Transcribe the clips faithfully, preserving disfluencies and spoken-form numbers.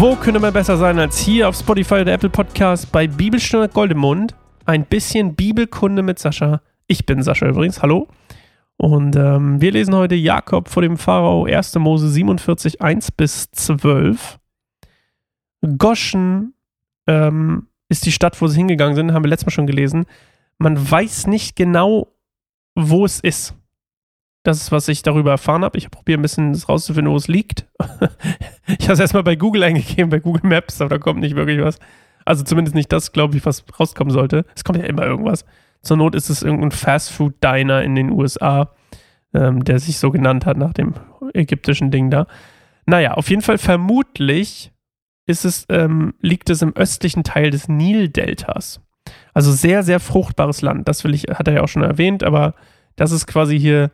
Wo könnte man besser sein als hier auf Spotify oder Apple Podcast bei Bibelstunde Goldemund? Ein bisschen Bibelkunde mit Sascha. Ich bin Sascha übrigens, hallo. Und ähm, wir lesen heute Jakob vor dem Pharao, erster Mose siebenundvierzig, eins bis zwölf. Goschen ähm, ist die Stadt, wo sie hingegangen sind, haben wir letztes Mal schon gelesen. Man weiß nicht genau, wo es ist. Das ist, was ich darüber erfahren habe. Ich probiere ein bisschen rauszufinden, wo es liegt. Ich habe es erstmal bei Google eingegeben, bei Google Maps, aber da kommt nicht wirklich was. Also zumindest nicht das, glaube ich, was rauskommen sollte. Es kommt ja immer irgendwas. Zur Not ist es irgendein Fastfood-Diner in den U S A, ähm, der sich so genannt hat nach dem ägyptischen Ding da. Naja, auf jeden Fall vermutlich ist es, ähm, liegt es im östlichen Teil des Nil-Deltas. Also sehr, sehr fruchtbares Land. Das will ich, hat er ja auch schon erwähnt, aber das ist quasi hier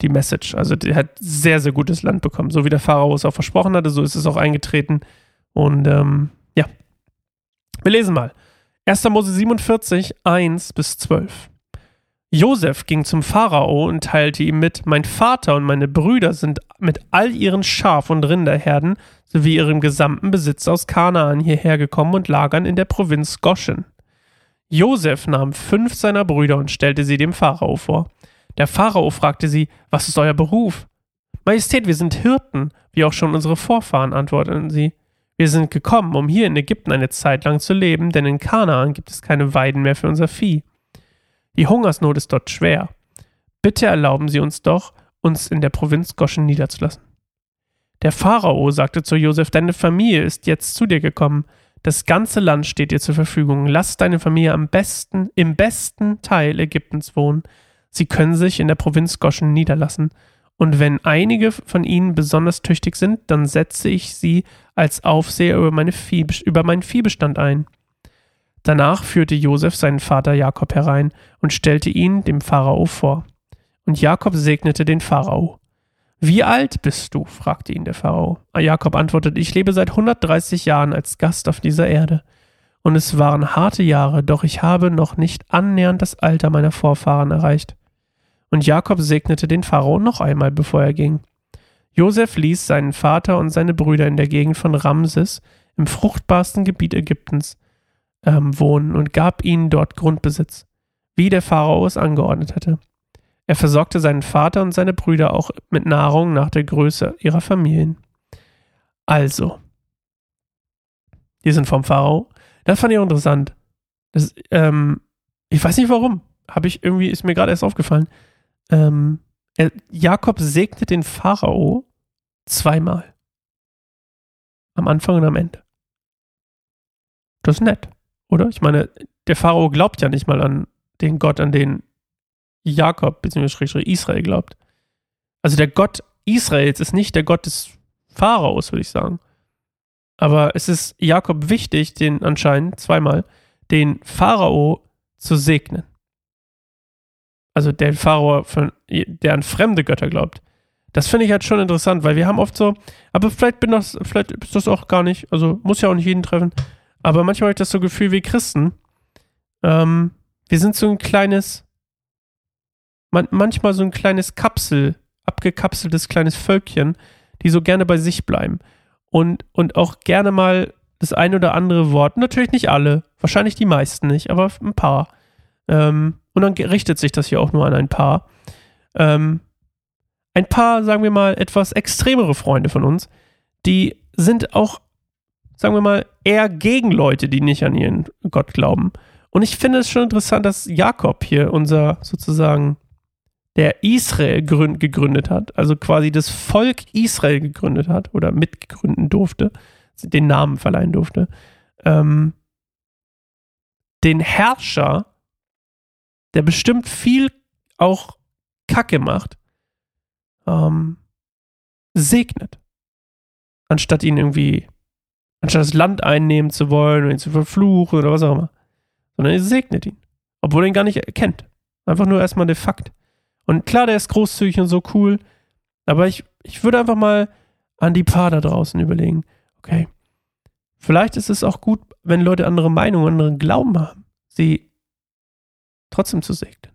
die Message. Also der hat sehr, sehr gutes Land bekommen. So wie der Pharao es auch versprochen hatte, so ist es auch eingetreten. Und ähm, ja, wir lesen mal. erster Mose siebenundvierzig, eins bis zwölf. Josef ging zum Pharao und teilte ihm mit: Mein Vater und meine Brüder sind mit all ihren Schaf- und Rinderherden sowie ihrem gesamten Besitz aus Kanaan hierher gekommen und lagern in der Provinz Goschen. Josef nahm fünf seiner Brüder und stellte sie dem Pharao vor. Der Pharao fragte sie: Was ist euer Beruf? Majestät, wir sind Hirten, wie auch schon unsere Vorfahren, antworteten sie. Wir sind gekommen, um hier in Ägypten eine Zeit lang zu leben, denn in Kanaan gibt es keine Weiden mehr für unser Vieh. Die Hungersnot ist dort schwer. Bitte erlauben Sie uns doch, uns in der Provinz Goschen niederzulassen. Der Pharao sagte zu Josef: Deine Familie ist jetzt zu dir gekommen. Das ganze Land steht dir zur Verfügung. Lass deine Familie am besten, im besten Teil Ägyptens wohnen. Sie können sich in der Provinz Goschen niederlassen. Und wenn einige von ihnen besonders tüchtig sind, dann setze ich sie als Aufseher über, meine Vieh, über meinen Viehbestand ein. Danach führte Josef seinen Vater Jakob herein und stellte ihn dem Pharao vor. Und Jakob segnete den Pharao. Wie alt bist du? Fragte ihn der Pharao. Jakob antwortete: Ich lebe seit hundertdreißig Jahren als Gast auf dieser Erde. Und es waren harte Jahre, doch ich habe noch nicht annähernd das Alter meiner Vorfahren erreicht. Und Jakob segnete den Pharao noch einmal, bevor er ging. Josef ließ seinen Vater und seine Brüder in der Gegend von Ramses, im fruchtbarsten Gebiet Ägyptens, ähm, wohnen und gab ihnen dort Grundbesitz, wie der Pharao es angeordnet hatte. Er versorgte seinen Vater und seine Brüder auch mit Nahrung nach der Größe ihrer Familien. Also, die sind vom Pharao. Das fand ich auch interessant. Das, ähm, ich weiß nicht warum. Habe ich irgendwie, ist mir gerade erst aufgefallen. Ähm, er, Jakob segnet den Pharao zweimal. Am Anfang und am Ende. Das ist nett, oder? Ich meine, der Pharao glaubt ja nicht mal an den Gott, an den Jakob bzw. Israel glaubt. Also der Gott Israels ist nicht der Gott des Pharaos, würde ich sagen. Aber es ist Jakob wichtig, den anscheinend zweimal, den Pharao zu segnen. Also der Pharao, der an fremde Götter glaubt. Das finde ich halt schon interessant, weil wir haben oft so, aber vielleicht bin das, vielleicht ist das auch gar nicht, also muss ja auch nicht jeden treffen, aber manchmal habe ich das so Gefühl, wir Christen, ähm, wir sind so ein kleines, man, manchmal so ein kleines Kapsel, abgekapseltes kleines Völkchen, die so gerne bei sich bleiben und, und auch gerne mal das ein oder andere Wort, natürlich nicht alle, wahrscheinlich die meisten nicht, aber ein paar, ähm, und dann richtet sich das hier auch nur an ein paar. Ähm, ein paar, sagen wir mal, etwas extremere Freunde von uns, die sind auch, sagen wir mal, eher gegen Leute, die nicht an ihren Gott glauben. Und ich finde es schon interessant, dass Jakob hier unser, sozusagen, der Israel gründ, gegründet hat, also quasi das Volk Israel gegründet hat oder mitgründen durfte, den Namen verleihen durfte, ähm, den Herrscher, der bestimmt viel auch Kacke macht, ähm, segnet. Anstatt ihn irgendwie, anstatt das Land einnehmen zu wollen oder ihn zu verfluchen oder was auch immer. Sondern er segnet ihn. Obwohl er ihn gar nicht kennt. Einfach nur erstmal de facto. Und klar, der ist großzügig und so cool, aber ich, ich würde einfach mal an die paar da draußen überlegen, okay, vielleicht ist es auch gut, wenn Leute andere Meinungen, anderen Glauben haben. Sie trotzdem zu segnen.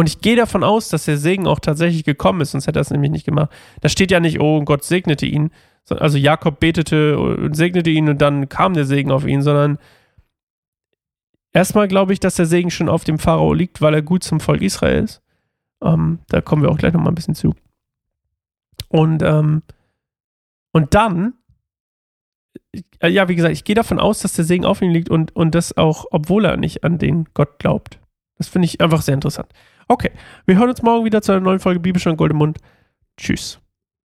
Und ich gehe davon aus, dass der Segen auch tatsächlich gekommen ist, sonst hätte er es nämlich nicht gemacht. Da steht ja nicht, oh, Gott segnete ihn. Also Jakob betete und segnete ihn und dann kam der Segen auf ihn, sondern erstmal glaube ich, dass der Segen schon auf dem Pharao liegt, weil er gut zum Volk Israel ist. Ähm, da kommen wir auch gleich nochmal ein bisschen zu. Und, ähm, und dann, ja, wie gesagt, ich gehe davon aus, dass der Segen auf ihn liegt und, und das auch, obwohl er nicht an den Gott glaubt. Das finde ich einfach sehr interessant. Okay, wir hören uns morgen wieder zu einer neuen Folge Bibelstunde Goldemund. Tschüss.